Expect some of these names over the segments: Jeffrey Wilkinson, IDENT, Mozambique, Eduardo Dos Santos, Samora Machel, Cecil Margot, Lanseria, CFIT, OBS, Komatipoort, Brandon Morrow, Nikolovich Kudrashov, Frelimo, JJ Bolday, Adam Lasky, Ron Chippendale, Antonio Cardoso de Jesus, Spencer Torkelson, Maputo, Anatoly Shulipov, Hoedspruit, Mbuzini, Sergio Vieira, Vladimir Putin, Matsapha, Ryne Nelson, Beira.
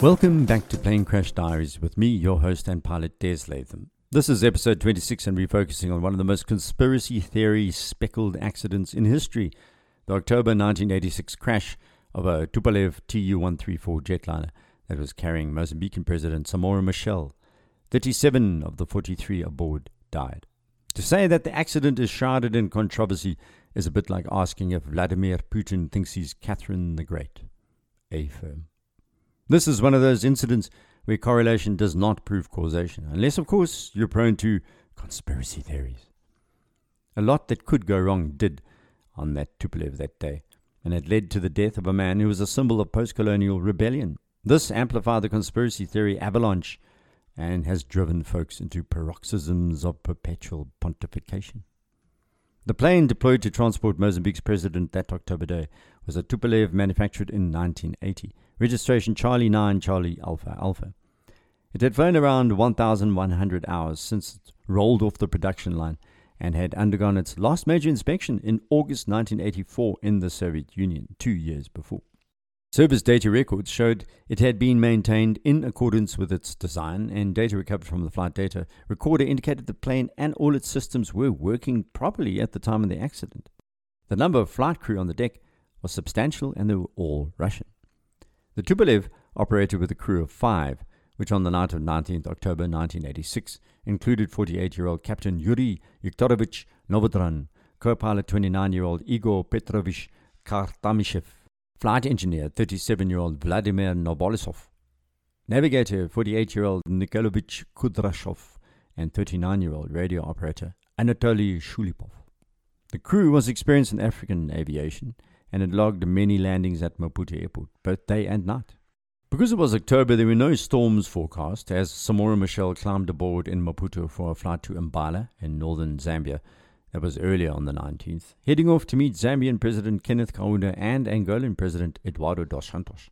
Welcome back to Plane Crash Diaries with me, your host and pilot, Des Latham. This is episode 26 and we're focusing on one of the most conspiracy theory speckled accidents in history, the October 1986 crash of a Tupolev Tu-134 jetliner that was carrying Mozambican President Samora Machel. 37 of the 43 aboard died. To say that the accident is shrouded in controversy is a bit like asking if Vladimir Putin thinks he's Catherine the Great. A firm. This is one of those incidents where correlation does not prove causation, unless, of course, you're prone to conspiracy theories. A lot that could go wrong did on that Tupolev that day, and it led to the death of a man who was a symbol of post-colonial rebellion. This amplified the conspiracy theory avalanche and has driven folks into paroxysms of perpetual pontification. The plane deployed to transport Mozambique's president that October day was a Tupolev manufactured in 1980, registration Charlie 9 Charlie Alpha Alpha. It had flown around 1,100 hours since it rolled off the production line and had undergone its last major inspection in August 1984 in the Soviet Union, 2 years before. Service data records showed it had been maintained in accordance with its design, and data recovered from the flight data recorder indicated the plane and all its systems were working properly at the time of the accident. The number of flight crew on the deck was substantial and they were all Russian. The Tupolev operated with a crew of 5, which on the night of 19th October 1986 included 48-year-old Captain Yuri Yuktarevich Novodran, co-pilot 29-year-old Igor Petrovich Kartamyshev, flight engineer 37-year-old Vladimir Nobolisov, navigator 48-year-old Nikolovich Kudrashov, and 39-year-old radio operator Anatoly Shulipov. The crew was experienced in African aviation and had logged many landings at Maputo airport, both day and night. Because it was October, there were no storms forecast as Samora Machel climbed aboard in Maputo for a flight to Mbala in northern Zambia. That was earlier on the 19th, heading off to meet Zambian President Kenneth Kaunda and Angolan President Eduardo Dos Santos.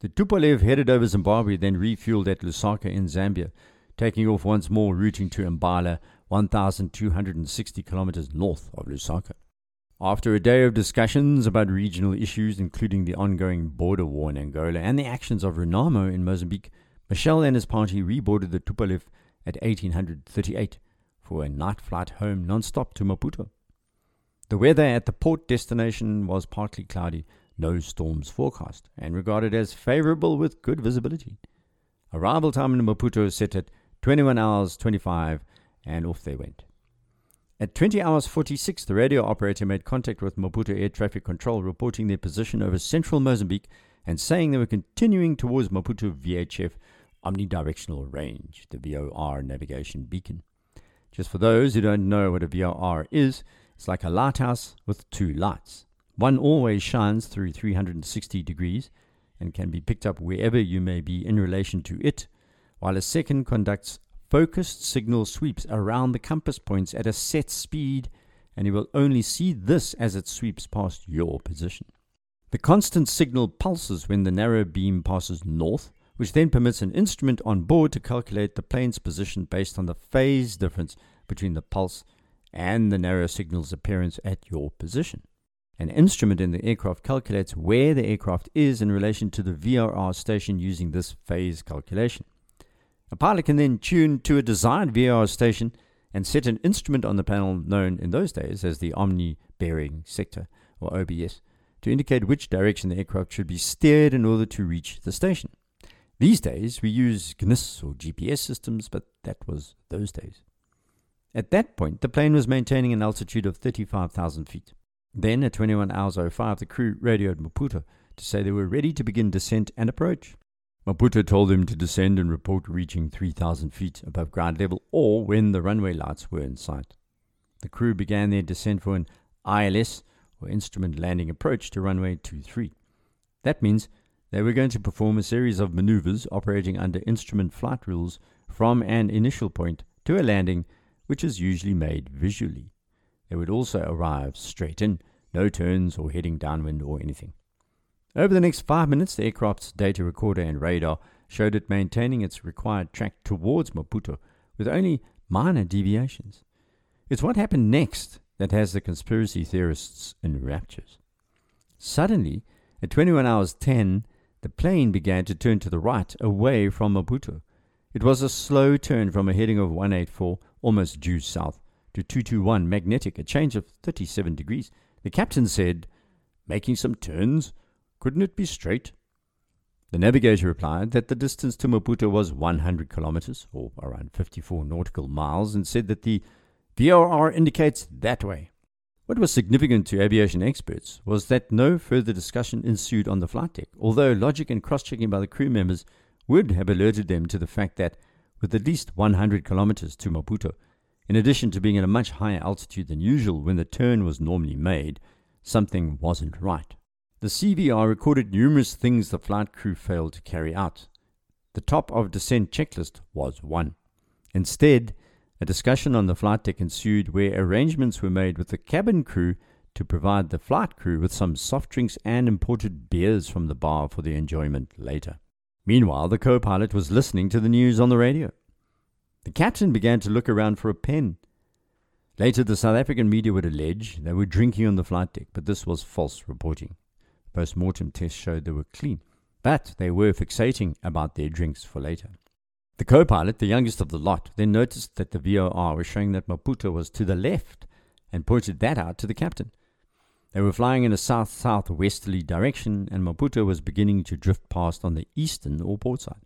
The Tupolev headed over Zimbabwe, then refueled at Lusaka in Zambia, taking off once more, routing to Mbala, 1,260 kilometers north of Lusaka. After a day of discussions about regional issues, including the ongoing border war in Angola and the actions of RENAMO in Mozambique, Machel and his party reboarded the Tupolev at 1838, for a night flight home non-stop to Maputo. The weather at the port destination was partly cloudy, no storms forecast, and regarded as favorable with good visibility. Arrival time in Maputo set at 21 hours 25, and off they went. At 20 hours 46, the radio operator made contact with Maputo Air Traffic Control, reporting their position over central Mozambique and saying they were continuing towards Maputo VHF Omnidirectional Range, the VOR navigation beacon. Just for those who don't know what a VOR is, it's like a lighthouse with two lights. One always shines through 360 degrees and can be picked up wherever you may be in relation to it, while a second conducts focused signal sweeps around the compass points at a set speed, and you will only see this as it sweeps past your position. The constant signal pulses when the narrow beam passes north, which then permits an instrument on board to calculate the plane's position based on the phase difference between the pulse and the narrow signal's appearance at your position. An instrument in the aircraft calculates where the aircraft is in relation to the VOR station using this phase calculation. A pilot can then tune to a desired VOR station and set an instrument on the panel known in those days as the Omni Bearing Sector, or OBS, to indicate which direction the aircraft should be steered in order to reach the station. These days, we use GNSS or GPS systems, but that was those days. At that point, the plane was maintaining an altitude of 35,000 feet. Then, at 21 hours 05, the crew radioed Maputo to say they were ready to begin descent and approach. Maputo told them to descend and report reaching 3,000 feet above ground level or when the runway lights were in sight. The crew began their descent for an ILS, or instrument landing approach, to runway 23. That means they were going to perform a series of maneuvers operating under instrument flight rules from an initial point to a landing, which is usually made visually. They would also arrive straight in, no turns or heading downwind or anything. Over the next 5 minutes, the aircraft's data recorder and radar showed it maintaining its required track towards Maputo with only minor deviations. It's what happened next that has the conspiracy theorists in raptures. Suddenly, at 21 hours 10, The plane began to turn to the right, away from Maputo. It was a slow turn from a heading of 184, almost due south, to 221 magnetic, a change of 37 degrees. The captain said, "Making some turns? Couldn't it be straight?" The navigator replied that the distance to Maputo was 100 kilometers, or around 54 nautical miles, and said that the VOR indicates that way. What was significant to aviation experts was that no further discussion ensued on the flight deck, although logic and cross-checking by the crew members would have alerted them to the fact that, with at least 100 kilometers to Maputo, in addition to being at a much higher altitude than usual when the turn was normally made, something wasn't right. The CVR recorded numerous things the flight crew failed to carry out. The top of descent checklist was one. Instead, a discussion on the flight deck ensued where arrangements were made with the cabin crew to provide the flight crew with some soft drinks and imported beers from the bar for their enjoyment later. Meanwhile, the co-pilot was listening to the news on the radio. The captain began to look around for a pen. Later, the South African media would allege they were drinking on the flight deck, but this was false reporting. Post-mortem tests showed they were clean, but they were fixating about their drinks for later. The co-pilot, the youngest of the lot, then noticed that the VOR was showing that Maputo was to the left and pointed that out to the captain. They were flying in a south-southwesterly direction and Maputo was beginning to drift past on the eastern or port side.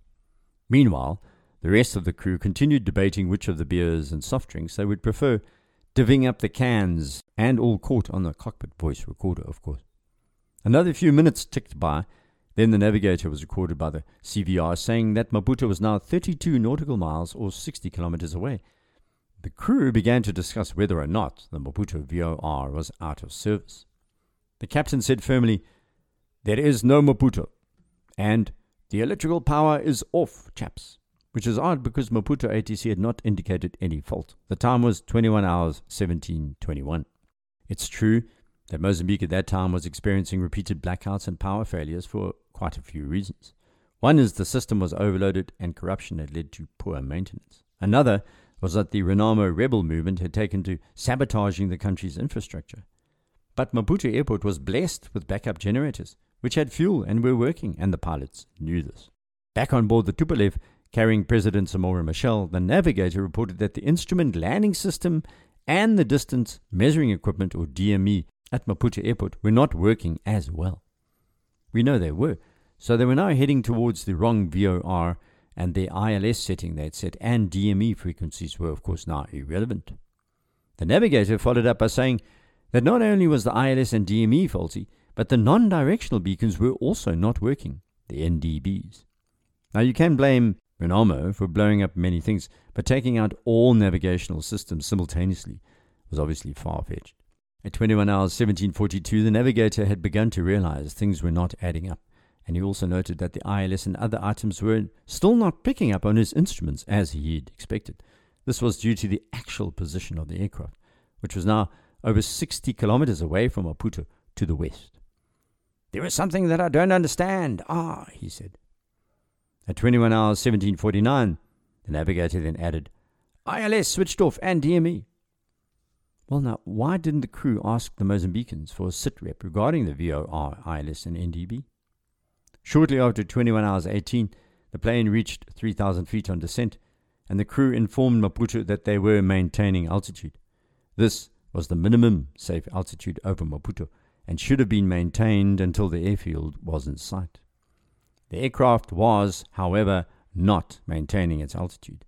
Meanwhile, the rest of the crew continued debating which of the beers and soft drinks they would prefer, divvying up the cans, and all caught on the cockpit voice recorder, of course. Another few minutes ticked by. Then the navigator was recorded by the CVR saying that Maputo was now 32 nautical miles or 60 kilometers away. The crew began to discuss whether or not the Maputo VOR was out of service. The captain said firmly, "There is no Maputo," and "The electrical power is off, chaps," which is odd because Maputo ATC had not indicated any fault. The time was 21 hours 17:21. It's true that Mozambique at that time was experiencing repeated blackouts and power failures for quite a few reasons. One is the system was overloaded and corruption had led to poor maintenance. Another was that the RENAMO rebel movement had taken to sabotaging the country's infrastructure. But Maputo Airport was blessed with backup generators, which had fuel and were working, and the pilots knew this. Back on board the Tupolev, carrying President Samora Machel, the navigator reported that the instrument landing system and the distance measuring equipment, or DME, at Maputo Airport were not working as well. We know they were, so they were now heading towards the wrong VOR, and their ILS setting they had set and DME frequencies were of course now irrelevant. The navigator followed up by saying that not only was the ILS and DME faulty, but the non-directional beacons were also not working, the NDBs. Now you can blame RENAMO for blowing up many things, but taking out all navigational systems simultaneously was obviously far-fetched. At 21 hours 17:42, the navigator had begun to realize things were not adding up, and he also noted that the ILS and other items were still not picking up on his instruments as he had expected. This was due to the actual position of the aircraft, which was now over 60 kilometers away from Maputo to the west. "There is something that I don't understand, he said. At 21 hours 17:49, the navigator then added, "ILS switched off and DME." Well now, why didn't the crew ask the Mozambicans for a sitrep regarding the VOR, ILS and NDB? Shortly after 21 hours 18, the plane reached 3,000 feet on descent, and the crew informed Maputo that they were maintaining altitude. This was the minimum safe altitude over Maputo, and should have been maintained until the airfield was in sight. The aircraft was, however, not maintaining its altitude.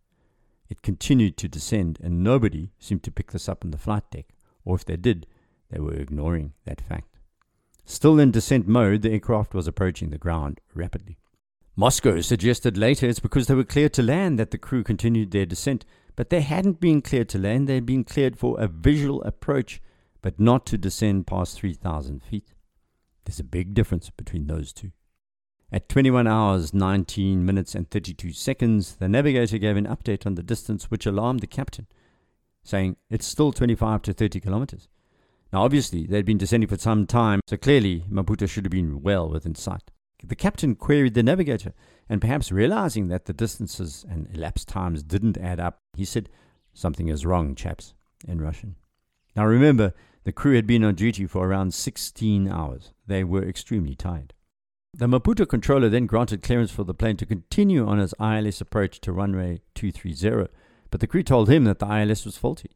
It continued to descend, and nobody seemed to pick this up on the flight deck, or if they did, they were ignoring that fact. Still in descent mode, the aircraft was approaching the ground rapidly. Moscow suggested later it's because they were cleared to land that the crew continued their descent, but they hadn't been cleared to land, they had been cleared for a visual approach, but not to descend past 3,000 feet. There's a big difference between those two. At 21 hours, 19 minutes and 32 seconds, the navigator gave an update on the distance which alarmed the captain, saying it's still 25 to 30 kilometers. Now obviously they'd been descending for some time, so clearly Maputo should have been well within sight. The captain queried the navigator, and perhaps realizing that the distances and elapsed times didn't add up, he said, "Something is wrong, chaps," in Russian. Now remember, the crew had been on duty for around 16 hours. They were extremely tired. The Maputo controller then granted clearance for the plane to continue on its ILS approach to runway 230, but the crew told him that the ILS was faulty.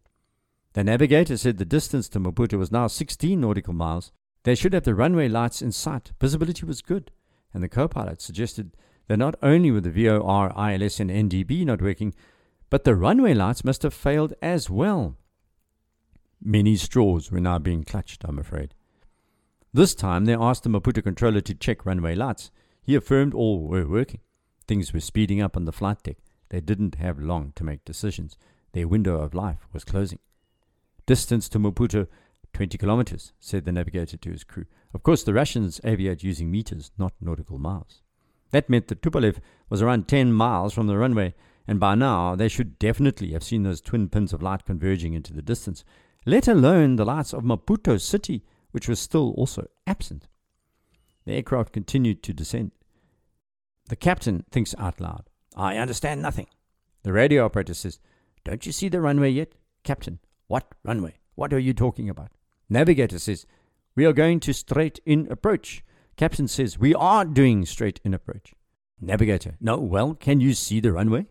The navigator said the distance to Maputo was now 16 nautical miles. They should have the runway lights in sight. Visibility was good, and the co-pilot suggested that not only were the VOR, ILS, and NDB not working, but the runway lights must have failed as well. Many straws were now being clutched, I'm afraid. This time they asked the Maputo controller to check runway lights. He affirmed all were working. Things were speeding up on the flight deck. They didn't have long to make decisions. Their window of life was closing. Distance to Maputo, 20 kilometers, said the navigator to his crew. Of course, the Russians aviate using meters, not nautical miles. That meant that Tupolev was around 10 miles from the runway, and by now they should definitely have seen those twin pins of light converging into the distance, let alone the lights of Maputo city, which was still also absent. The aircraft continued to descend. The captain thinks out loud, "I understand nothing." The radio operator says, "Don't you see the runway yet?" "Captain, what runway? What are you talking about?" Navigator says, "We are going to straight-in approach." Captain says, "We are doing straight-in approach." Navigator, "No, well, can you see the runway?"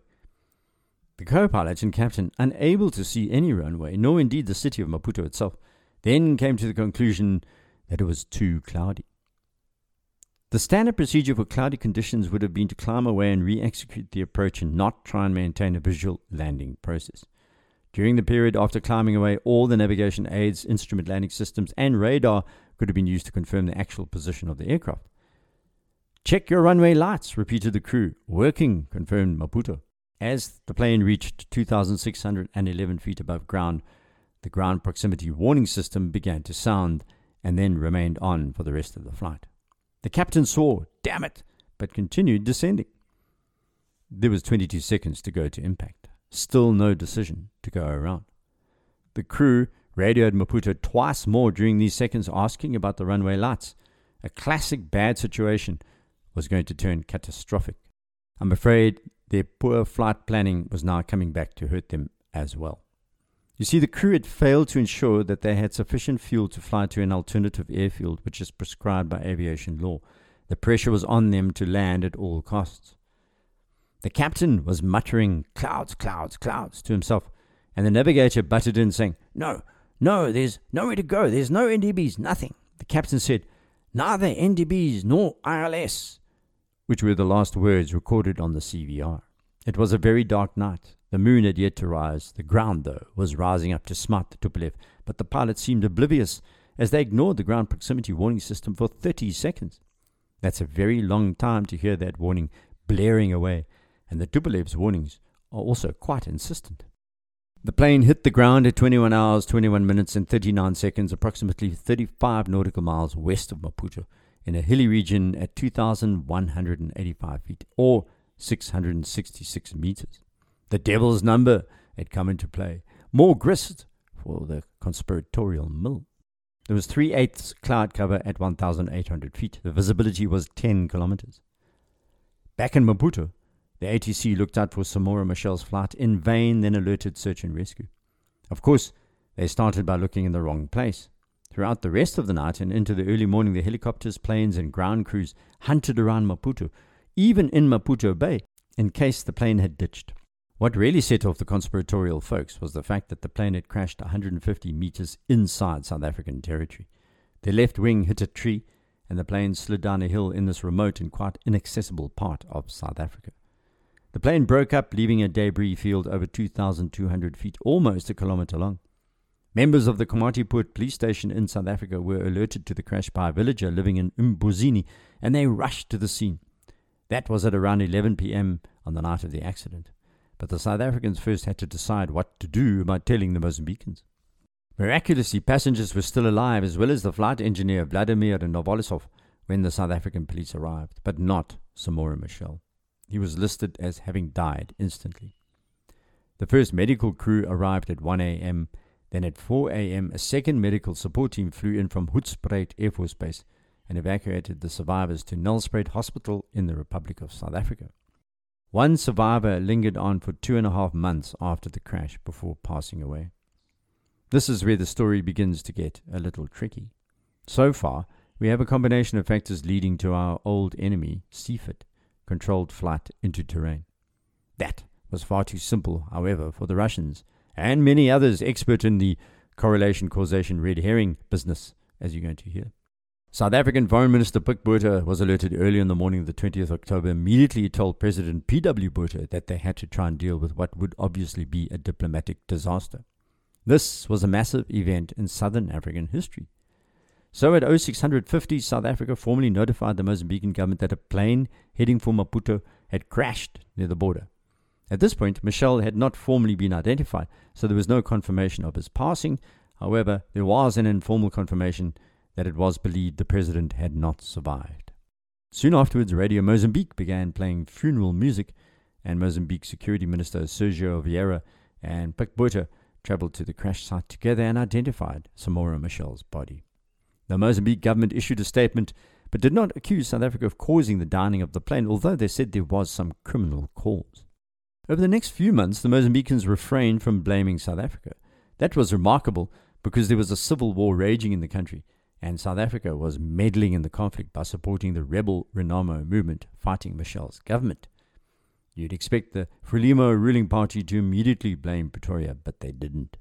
The co-pilot and captain, unable to see any runway, nor indeed the city of Maputo itself, then came to the conclusion that it was too cloudy. The standard procedure for cloudy conditions would have been to climb away and re-execute the approach and not try and maintain a visual landing process. During the period after climbing away, all the navigation aids, instrument landing systems, and radar could have been used to confirm the actual position of the aircraft. "Check your runway lights," repeated the crew. "Working," confirmed Maputo. As the plane reached 2,611 feet above ground, the ground proximity warning system began to sound and then remained on for the rest of the flight. The captain saw, "Damn it," but continued descending. There was 22 seconds to go to impact. Still no decision to go around. The crew radioed Maputo twice more during these seconds asking about the runway lights. A classic bad situation was going to turn catastrophic. I'm afraid their poor flight planning was now coming back to hurt them as well. You see, the crew had failed to ensure that they had sufficient fuel to fly to an alternative airfield, which is prescribed by aviation law. The pressure was on them to land at all costs. The captain was muttering "clouds, clouds, clouds" to himself, and the navigator butted in saying, No, there's nowhere to go. There's no NDBs, nothing." The captain said, "Neither NDBs nor ILS," which were the last words recorded on the CVR. It was a very dark night. The moon had yet to rise. The ground, though, was rising up to smite the Tupolev, but the pilots seemed oblivious as they ignored the ground proximity warning system for 30 seconds. That's a very long time to hear that warning blaring away, and the Tupolev's warnings are also quite insistent. The plane hit the ground at 21 hours, 21 minutes and 39 seconds, approximately 35 nautical miles west of Maputo, in a hilly region at 2,185 feet, or 666 meters. The devil's number had come into play. More grist for the conspiratorial mill. There was 3/8 cloud cover at 1,800 feet. The visibility was 10 kilometers. Back in Maputo, the ATC looked out for Samora Machel's flight, in vain then alerted search and rescue. Of course, they started by looking in the wrong place. Throughout the rest of the night and into the early morning, the helicopters, planes, and ground crews hunted around Maputo, even in Maputo Bay, in case the plane had ditched. What really set off the conspiratorial folks was the fact that the plane had crashed 150 meters inside South African territory. Their left wing hit a tree, and the plane slid down a hill in this remote and quite inaccessible part of South Africa. The plane broke up, leaving a debris field over 2,200 feet, almost a kilometre long. Members of the Komatipoort police station in South Africa were alerted to the crash by a villager living in Mbuzini, and they rushed to the scene. That was at around 11 p.m. on the night of the accident. But the South Africans first had to decide what to do about telling the Mozambicans. Miraculously, passengers were still alive, as well as the flight engineer Vladimir Nobolisov, when the South African police arrived, but not Samora Machel. He was listed as having died instantly. The first medical crew arrived at 1 a.m. Then at 4 a.m., a second medical support team flew in from Hoedspruit Air Force Base and evacuated the survivors to Nelspruit Hospital in the Republic of South Africa. One survivor lingered on for 2.5 months after the crash before passing away. This is where the story begins to get a little tricky. So far, We have a combination of factors leading to our old enemy, CFIT, controlled flight into terrain. That was far too simple, however, for the Russians and many others expert in the correlation-causation red herring business, as you're going to hear. South African Foreign Minister Pick Botha was alerted early in the morning of the 20th October, immediately told President P.W. Botha that they had to try and deal with what would obviously be a diplomatic disaster. This was a massive event in southern African history. So at 0650, South Africa formally notified the Mozambican government that a plane heading for Maputo had crashed near the border. At this point, Machel had not formally been identified, so there was no confirmation of his passing. However, there was an informal confirmation that it was believed the president had not survived. Soon afterwards, Radio Mozambique began playing funeral music, and Mozambique Security Minister Sergio Vieira and Pick Botha travelled to the crash site together and identified Samora Machel's body. The Mozambique government issued a statement but did not accuse South Africa of causing the downing of the plane, although they said there was some criminal cause. Over the next few months, the Mozambicans refrained from blaming South Africa. That was remarkable because there was a civil war raging in the country, and South Africa was meddling in the conflict by supporting the rebel RENAMO movement fighting Machel's government. You'd expect the Frelimo ruling party to immediately blame Pretoria, but they didn't.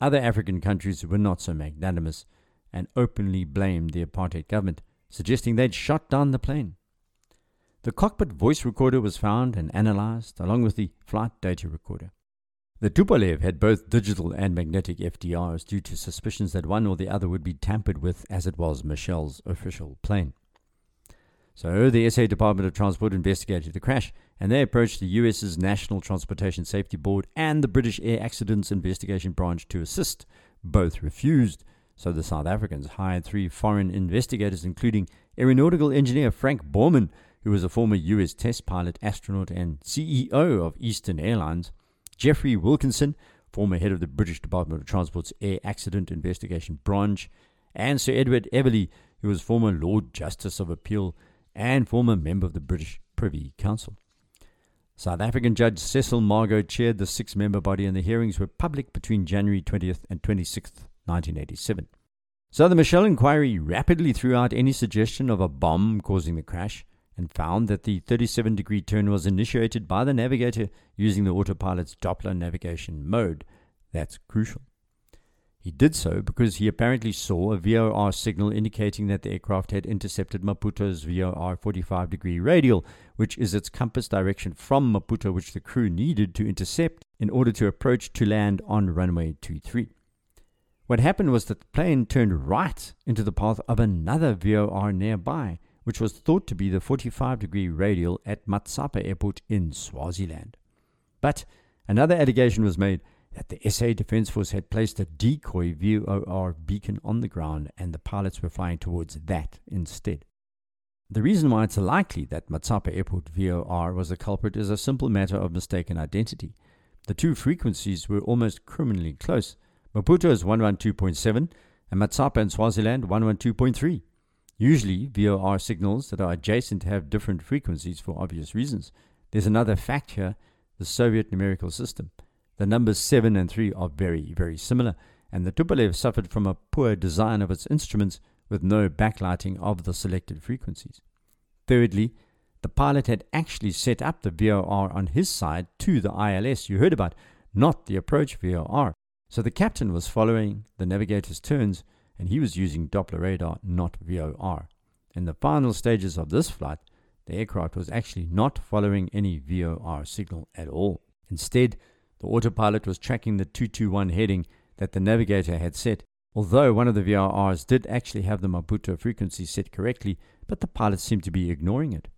Other African countries were not so magnanimous and openly blamed the apartheid government, suggesting they'd shot down the plane. The cockpit voice recorder was found and analysed, along with the flight data recorder. The Tupolev had both digital and magnetic FDRs due to suspicions that one or the other would be tampered with, as it was Machel's official plane. So the SA Department of Transport investigated the crash, and they approached the US's National Transportation Safety Board and the British Air Accidents Investigation Branch to assist. Both refused. So the South Africans hired three foreign investigators, including aeronautical engineer Frank Borman, who was a former US test pilot, astronaut, and CEO of Eastern Airlines, Jeffrey Wilkinson, former head of the British Department of Transport's Air Accident Investigation Branch, and Sir Edward Everly, who was former Lord Justice of Appeal and former member of the British Privy Council. South African Judge Cecil Margot chaired the six-member body, and the hearings were public between January 20th and 26th. 1987. So the Machel inquiry rapidly threw out any suggestion of a bomb causing the crash and found that the 37-degree turn was initiated by the navigator using the autopilot's Doppler navigation mode. That's crucial. He did so because he apparently saw a VOR signal indicating that the aircraft had intercepted Maputo's VOR 45-degree radial, which is its compass direction from Maputo, which the crew needed to intercept in order to approach to land on runway 23. What happened was that the plane turned right into the path of another VOR nearby, which was thought to be the 45-degree radial at Matsapha airport in Swaziland. But another allegation was made that the SA Defence Force had placed a decoy VOR beacon on the ground and the pilots were flying towards that instead. The reason why it's likely that Matsapha airport VOR was the culprit is a simple matter of mistaken identity. The two frequencies were almost criminally close. Maputo is 112.7 and Matsapha and Swaziland 112.3. Usually, VOR signals that are adjacent have different frequencies for obvious reasons. There's another fact here, the Soviet numerical system. The numbers 7 and 3 are very, very similar, and the Tupolev suffered from a poor design of its instruments with no backlighting of the selected frequencies. Thirdly, the pilot had actually set up the VOR on his side to the ILS you heard about, not the approach VOR. So the captain was following the navigator's turns, and he was using Doppler radar, not VOR. In the final stages of this flight, the aircraft was actually not following any VOR signal at all. Instead, the autopilot was tracking the 221 heading that the navigator had set, although one of the VORs did actually have the Maputo frequency set correctly, but the pilot seemed to be ignoring it.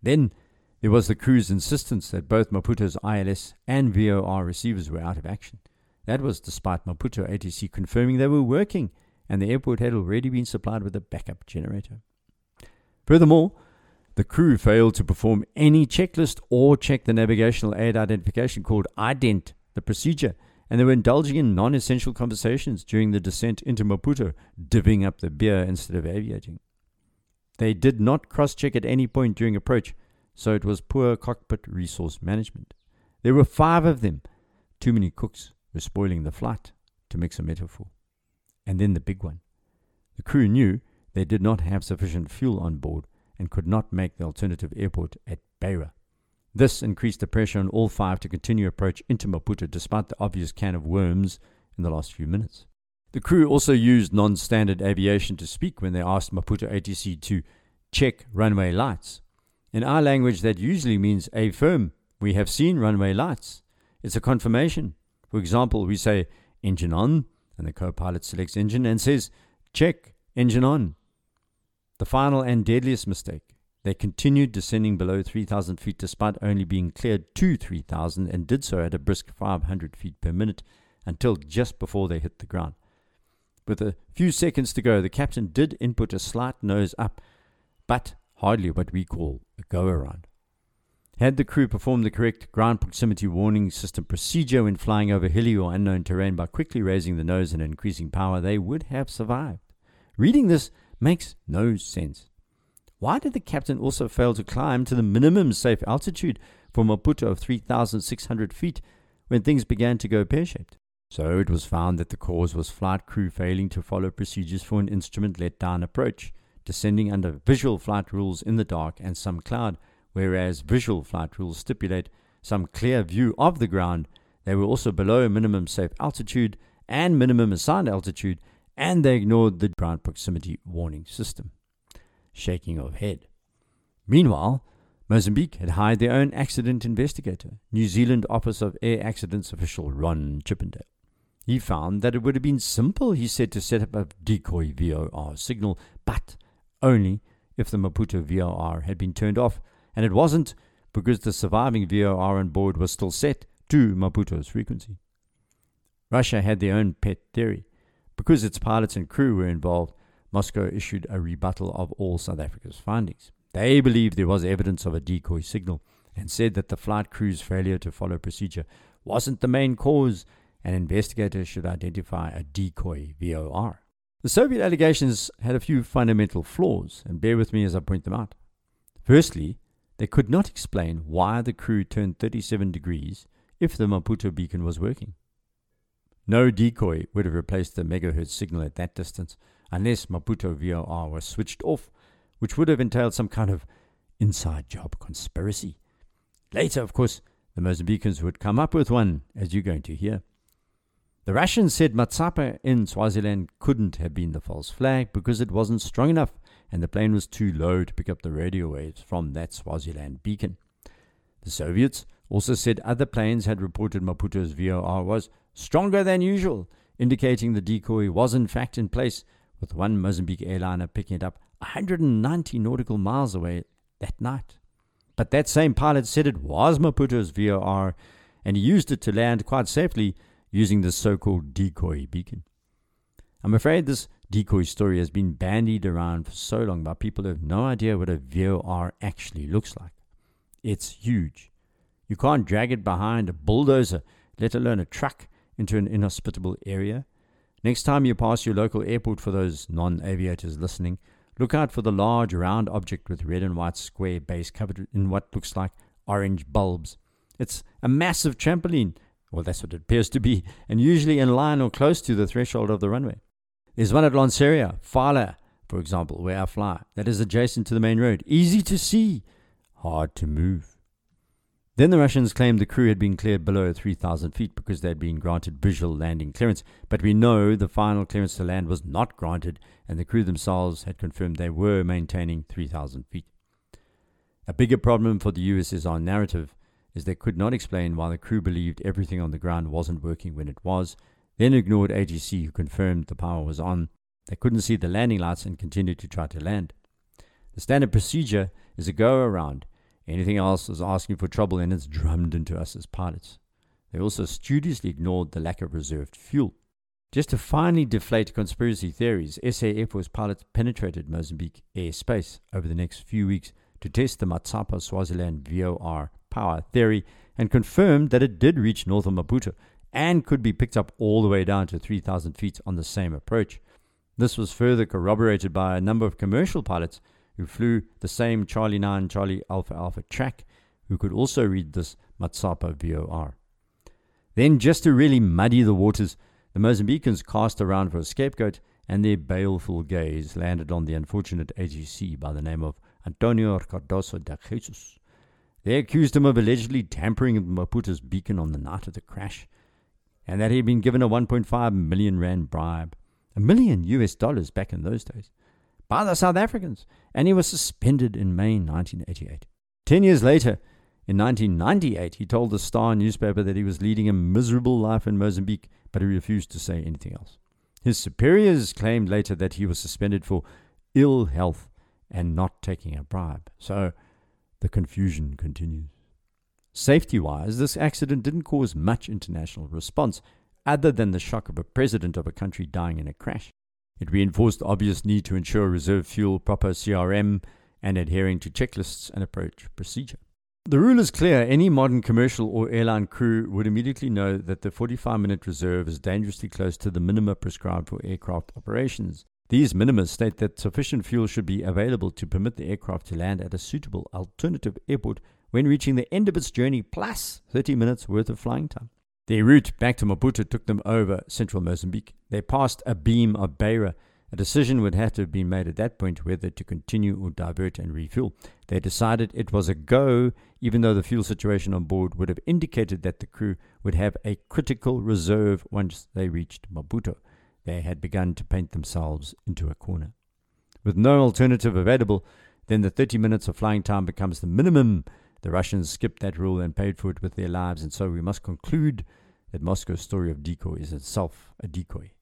Then there was the crew's insistence that both Maputo's ILS and VOR receivers were out of action. That was despite Maputo ATC confirming they were working and the airport had already been supplied with a backup generator. Furthermore, the crew failed to perform any checklist or check the navigational aid identification called IDENT, the procedure, and they were indulging in non-essential conversations during the descent into Maputo, divvying up the beer instead of aviating. They did not cross-check at any point during approach, so it was poor cockpit resource management. There were 5 of them. Too many cooks were spoiling the flight, to mix a metaphor. And then the big one. The crew knew They did not have sufficient fuel on board and could not make the alternative airport at Beira. This increased the pressure on all five to continue approach into Maputo despite the obvious can of worms in the last few minutes. The crew also used non-standard aviation to speak when they asked Maputo ATC to check runway lights. In our language, that usually means affirm, we have seen runway lights. It's a confirmation. For example, we say, engine on, and the co-pilot selects engine and says, check, engine on. The final and deadliest mistake. They continued descending below 3,000 feet despite only being cleared to 3,000 and did so at a brisk 500 feet per minute until just before they hit the ground. With a few seconds to go, the captain did input a slight nose up, but hardly what we call a go-around. Had the crew performed the correct ground proximity warning system procedure when flying over hilly or unknown terrain by quickly raising the nose and increasing power, they would have survived. Reading this makes no sense. Why did the captain also fail to climb to the minimum safe altitude for Maputo of 3,600 feet when things began to go pear-shaped? So it was found that the cause was flight crew failing to follow procedures for an instrument let-down approach, descending under visual flight rules in the dark and some cloud, whereas visual flight rules stipulate some clear view of the ground. They were also below minimum safe altitude and minimum assigned altitude, and they ignored the ground proximity warning system. Shaking of head. Meanwhile, Mozambique had hired their own accident investigator, New Zealand Office of Air Accidents official Ron Chippendale. He found that it would have been simple, he said, to set up a decoy VOR signal, but only if the Maputo VOR had been turned off, and it wasn't because the surviving VOR on board was still set to Maputo's frequency. Russia had their own pet theory. Because its pilots and crew were involved, Moscow issued a rebuttal of all South Africa's findings. They believed there was evidence of a decoy signal and said that the flight crew's failure to follow procedure wasn't the main cause. An investigator should identify a decoy VOR. The Soviet allegations had a few fundamental flaws, and bear with me as I point them out. Firstly, they could not explain why the crew turned 37 degrees if the Maputo beacon was working. No decoy would have replaced the megahertz signal at that distance, unless Maputo VOR was switched off, which would have entailed some kind of inside job conspiracy. Later, of course, the Mozambicans would come up with one, as you're going to hear. The Russians said Matsapha in Swaziland couldn't have been the false flag because it wasn't strong enough and the plane was too low to pick up the radio waves from that Swaziland beacon. The Soviets also said other planes had reported Maputo's VOR was stronger than usual, indicating the decoy was in fact in place, with one Mozambique airliner picking it up 190 nautical miles away that night. But that same pilot said it was Maputo's VOR, and he used it to land quite safely using the so-called decoy beacon. I'm afraid this decoy story has been bandied around for so long by people who have no idea what a VOR actually looks like. It's huge. You can't drag it behind a bulldozer, let alone a truck, into an inhospitable area. Next time you pass your local airport, for those non-aviators listening, look out for the large round object with red and white square base covered in what looks like orange bulbs. It's a massive trampoline, well, that's what it appears to be, and usually in line or close to the threshold of the runway. There's one at Lanseria, Fala, for example, where I fly, that is adjacent to the main road. Easy to see, hard to move. Then the Russians claimed the crew had been cleared below 3,000 feet because they had been granted visual landing clearance, but we know the final clearance to land was not granted, and the crew themselves had confirmed they were maintaining 3,000 feet. A bigger problem for the USSR narrative is they could not explain why the crew believed everything on the ground wasn't working when it was, then ignored ATC who confirmed the power was on. They couldn't see the landing lights and continued to try to land. The standard procedure is a go-around. Anything else was asking for trouble, and it's drummed into us as pilots. They also studiously ignored the lack of reserved fuel. Just to finally deflate conspiracy theories, SA Air Force pilots penetrated Mozambique airspace over the next few weeks to test the Matsapha Swaziland VOR power theory and confirmed that it did reach north of Maputo and could be picked up all the way down to 3,000 feet on the same approach. This was further corroborated by a number of commercial pilots who flew the same Charlie 9 Charlie Alpha Alpha track, who could also read this Matsapha VOR. Then, just to really muddy the waters, the Mozambicans cast around for a scapegoat and their baleful gaze landed on the unfortunate AGC by the name of Antonio Cardoso de Jesus. They accused him of allegedly tampering with Maputo's beacon on the night of the crash, and that he had been given a 1.5 million rand bribe, $1 million back in those days, by the South Africans, and he was suspended in May 1988. 10 years later, in 1998, he told the Star newspaper that he was leading a miserable life in Mozambique, but he refused to say anything else. His superiors claimed later that he was suspended for ill health and not taking a bribe. So the confusion continues. Safety-wise, this accident didn't cause much international response, other than the shock of a president of a country dying in a crash. It reinforced the obvious need to ensure reserve fuel, proper CRM, and adhering to checklists and approach procedure. The rule is clear. Any modern commercial or airline crew would immediately know that the 45-minute reserve is dangerously close to the minima prescribed for aircraft operations. These minima state that sufficient fuel should be available to permit the aircraft to land at a suitable alternative airport when reaching the end of its journey, plus 30 minutes worth of flying time. Their route back to Maputo took them over central Mozambique. They passed a beam of Beira. A decision would have to have been made at that point whether to continue or divert and refuel. They decided it was a go, even though the fuel situation on board would have indicated that the crew would have a critical reserve once they reached Maputo. They had begun to paint themselves into a corner. With no alternative available, then the 30 minutes of flying time becomes the minimum. The Russians skipped that rule and paid for it with their lives, and so we must conclude that Moscow's story of decoy is itself a decoy.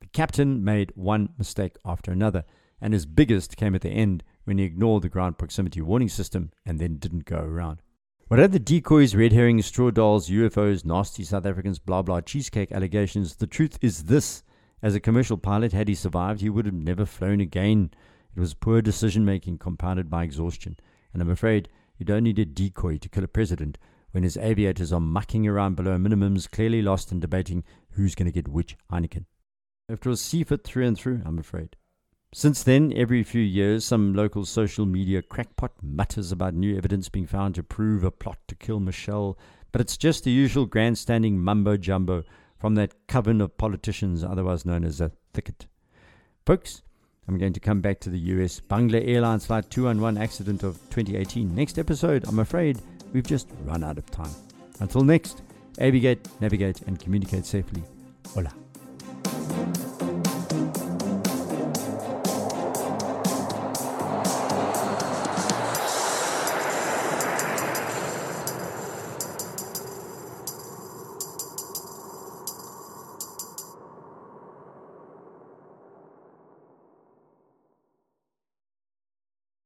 The captain made one mistake after another, and his biggest came at the end when he ignored the ground proximity warning system and then didn't go around. Whatever the decoys, red herrings, straw dolls, UFOs, nasty South Africans, blah blah cheesecake allegations, the truth is this. As a commercial pilot, had he survived, he would have never flown again. It was poor decision-making compounded by exhaustion. And I'm afraid you don't need a decoy to kill a president when his aviators are mucking around below minimums, clearly lost in debating who's going to get which Heineken. After all, CFIT through and through, I'm afraid. Since then, every few years, some local social media crackpot mutters about new evidence being found to prove a plot to kill Michelle, but it's just the usual grandstanding mumbo-jumbo from that coven of politicians, otherwise known as a thicket. Folks, I'm going to come back to the US Bangla Airlines Flight 211 accident of 2018. Next episode, I'm afraid we've just run out of time. Until next, avigate, navigate, and communicate safely. Hola.